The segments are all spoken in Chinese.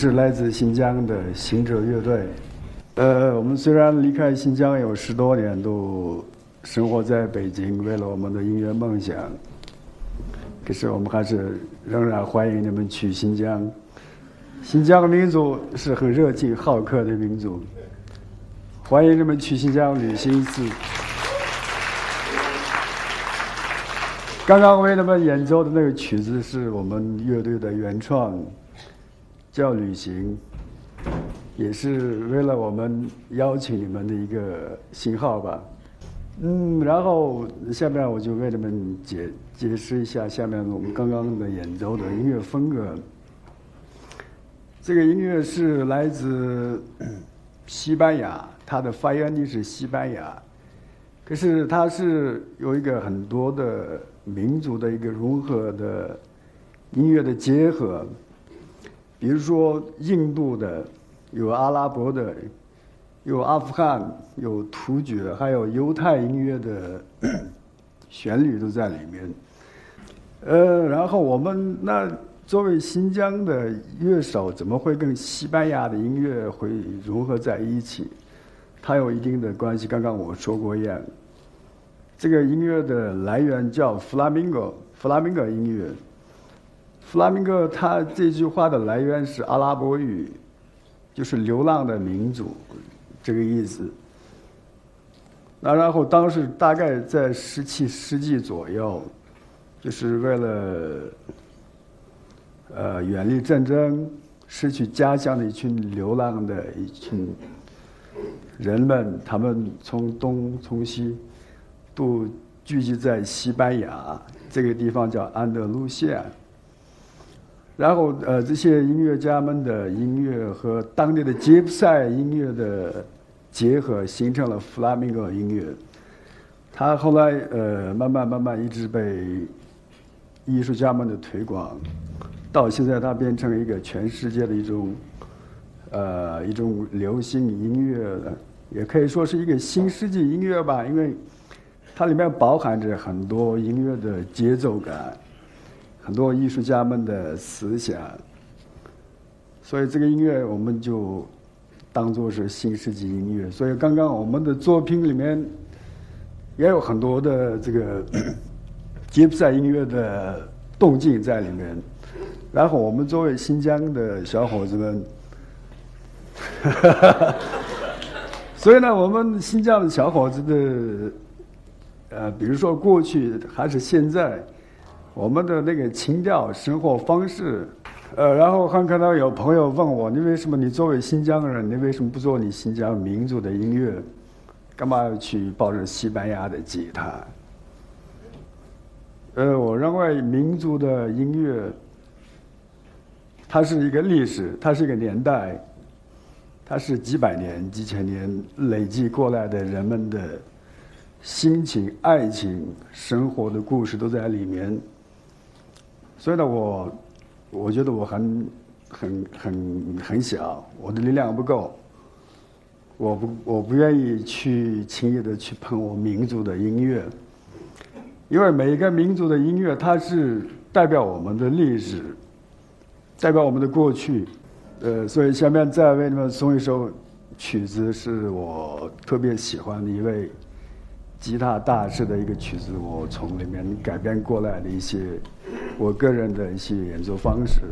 是来自新疆的行者乐队。我们虽然离开新疆有10多年，都生活在北京，为了我们的音乐梦想，可是我们还是仍然欢迎你们去新疆。新疆民族是很热情好客的民族，欢迎你们去新疆旅行一次。刚刚为你们演奏的那个曲子是我们乐队的原创，叫《旅行》，也是为了我们邀请你们的一个信号吧。然后下面我就为你们解释一下下面我们刚刚的演奏的音乐风格。这个音乐是来自西班牙，它的发源地是西班牙，可是它是有一个很多的民族的一个融合的音乐的结合，比如说印度的，有阿拉伯的，有阿富汗，有突厥，还有犹太音乐的旋律都在里面。然后我们那作为新疆的乐手，怎么会跟西班牙的音乐会融合在一起？它有一定的关系。刚刚我说过一样，这个音乐的来源叫 Flamingo 音乐。Flamingo 它这句话的来源是阿拉伯语，就是流浪的民族这个意思。那然后当时大概在17世纪左右，就是为了远离战争、失去家乡的一群流浪的一群人们，他们从东从西都聚集在西班牙这个地方，叫安德鲁西亚。然后这些音乐家们的音乐和当地的吉普赛音乐的结合，形成了弗拉明戈音乐。它后来慢慢一直被艺术家们的推广，到现在它变成一个全世界的一种流行音乐的，也可以说是一个新世纪音乐吧，因为它里面包含着很多音乐的节奏感，很多艺术家们的思想，所以这个音乐我们就当作是新世纪音乐。所以刚刚我们的作品里面也有很多的这个吉普赛音乐的动静在里面。然后我们作为新疆的小伙子们所以呢，我们新疆的小伙子的比如说过去还是现在，我们的那个情调、生活方式，然后还看到有朋友问我，你为什么你作为新疆人，你为什么不做你新疆民族的音乐？干嘛要去抱着西班牙的吉他？我认为民族的音乐，它是一个历史，它是一个年代，它是几百年、几千年累积过来的人们的心情、爱情、生活的故事都在里面。所以呢，我觉得我很小，我的力量不够，我不愿意去轻易的去碰我民族的音乐，因为每一个民族的音乐，它是代表我们的历史，代表我们的过去。所以下面再为你们送一首曲子，是我特别喜欢的一位吉他大师的一个曲子，我从里面改编过来的一些我个人的一些演奏方式。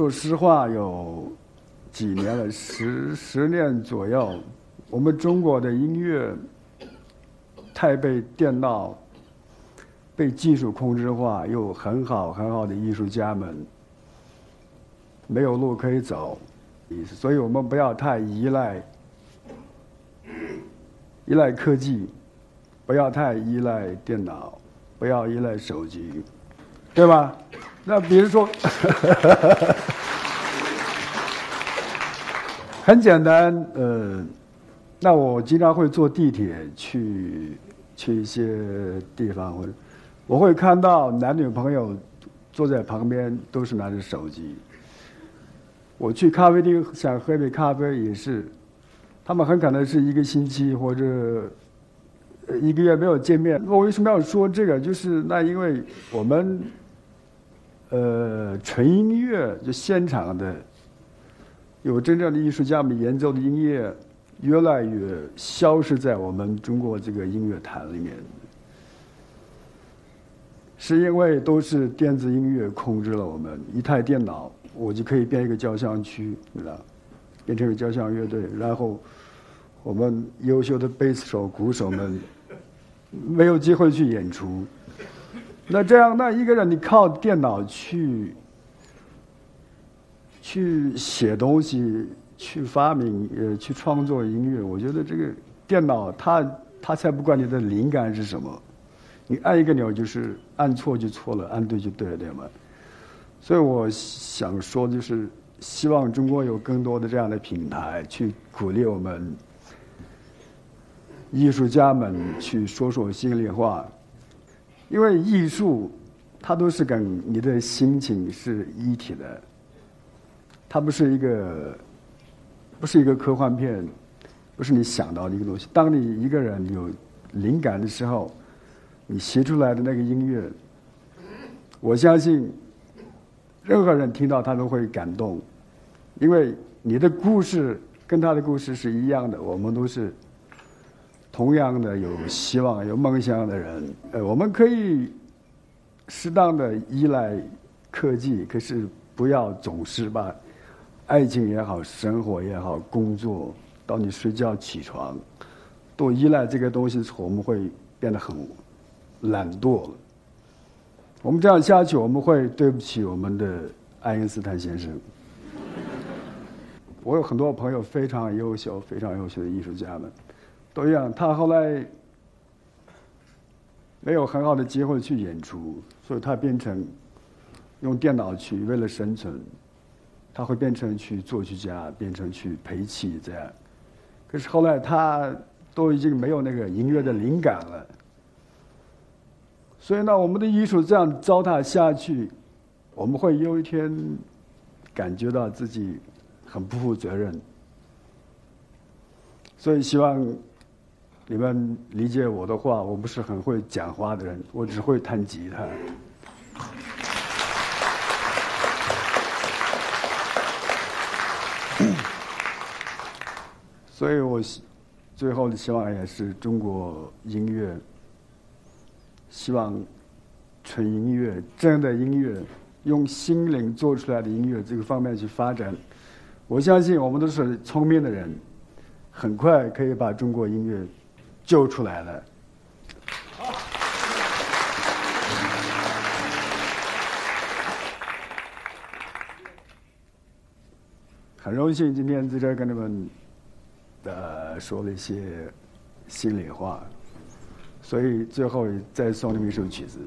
说实话有几年了，十年左右，我们中国的音乐太被电脑、被技术控制化，有很好的艺术家们没有路可以走，所以我们不要太依赖科技，不要太依赖电脑，不要依赖手机，对吧？那比如说很简单，那我经常会坐地铁去一些地方，或者我会看到男女朋友坐在旁边都是拿着手机。我去咖啡厅想喝杯咖啡也是，他们很可能是一个星期或者一个月没有见面。我为什么要说这个？就是那因为我们纯音乐就现场的有真正的艺术家们演奏的音乐，越来越消失在我们中国这个音乐坛里面，是因为都是电子音乐控制了我们。一台电脑，我就可以编一个交响曲，对吧？变成一个交响乐队，然后我们优秀的贝斯手、鼓手们没有机会去演出。那这样，那一个人你靠电脑去写东西，去发明，去创作音乐，我觉得这个电脑它才不管你的灵感是什么，你按一个钮就是按错就错了，按对就对了，对吗？所以我想说，就是希望中国有更多的这样的平台，去鼓励我们艺术家们去说心里话，因为艺术它都是跟你的心情是一体的，它不是一个科幻片，不是你想到的一个东西。当你一个人有灵感的时候，你写出来的那个音乐，我相信任何人听到他都会感动，因为你的故事跟他的故事是一样的，我们都是同样的有希望、有梦想的人。我们可以适当的依赖科技，可是不要总是把爱情也好、生活也好、工作到你睡觉起床都依赖这个东西，我们会变得很懒惰了。我们这样下去，我们会对不起我们的爱因斯坦先生。我有很多朋友非常优秀的艺术家们都一样，他后来没有很好的机会去演出，所以他变成用电脑去为了生存，他会变成去作曲家，变成去陪戏这样。可是后来他都已经没有那个音乐的灵感了，所以呢，我们的艺术这样糟蹋下去，我们会有一天感觉到自己很不负责任。所以希望你们理解我的话，我不是很会讲话的人，我只会弹吉他。所以我最后的希望也是中国音乐，希望纯音乐、真的音乐、用心灵做出来的音乐这个方面去发展。我相信我们都是聪明的人，很快可以把中国音乐救出来了。很荣幸今天在这儿跟你们说了一些心里话，所以最后再送你们一首曲子。